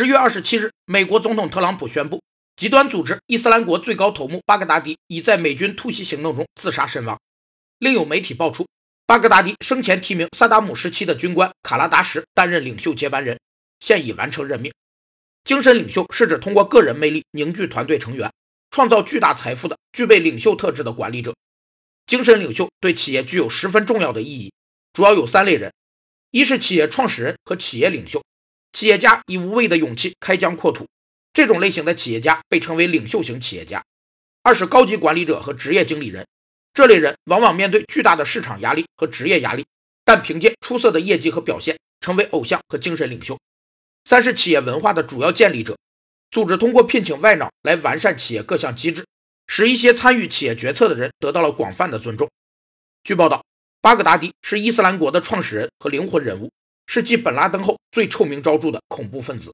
10月27日，美国总统特朗普宣布，极端组织伊斯兰国最高头目巴格达迪已在美军突袭行动中自杀身亡。另有媒体爆出，巴格达迪生前提名萨达姆时期的军官卡拉达什担任领袖接班人，现已完成任命。精神领袖是指通过个人魅力凝聚团队成员，创造巨大财富的具备领袖特质的管理者。精神领袖对企业具有十分重要的意义，主要有三类人：一是企业创始人和企业领袖，企业家以无畏的勇气开疆扩土，这种类型的企业家被称为领袖型企业家；二是高级管理者和职业经理人，这类人往往面对巨大的市场压力和职业压力，但凭借出色的业绩和表现成为偶像和精神领袖；三是企业文化的主要建立者，组织通过聘请外脑来完善企业各项机制，使一些参与企业决策的人得到了广泛的尊重。据报道，巴格达迪是伊斯兰国的创始人和灵魂人物，是继本拉登后最臭名昭著的恐怖分子。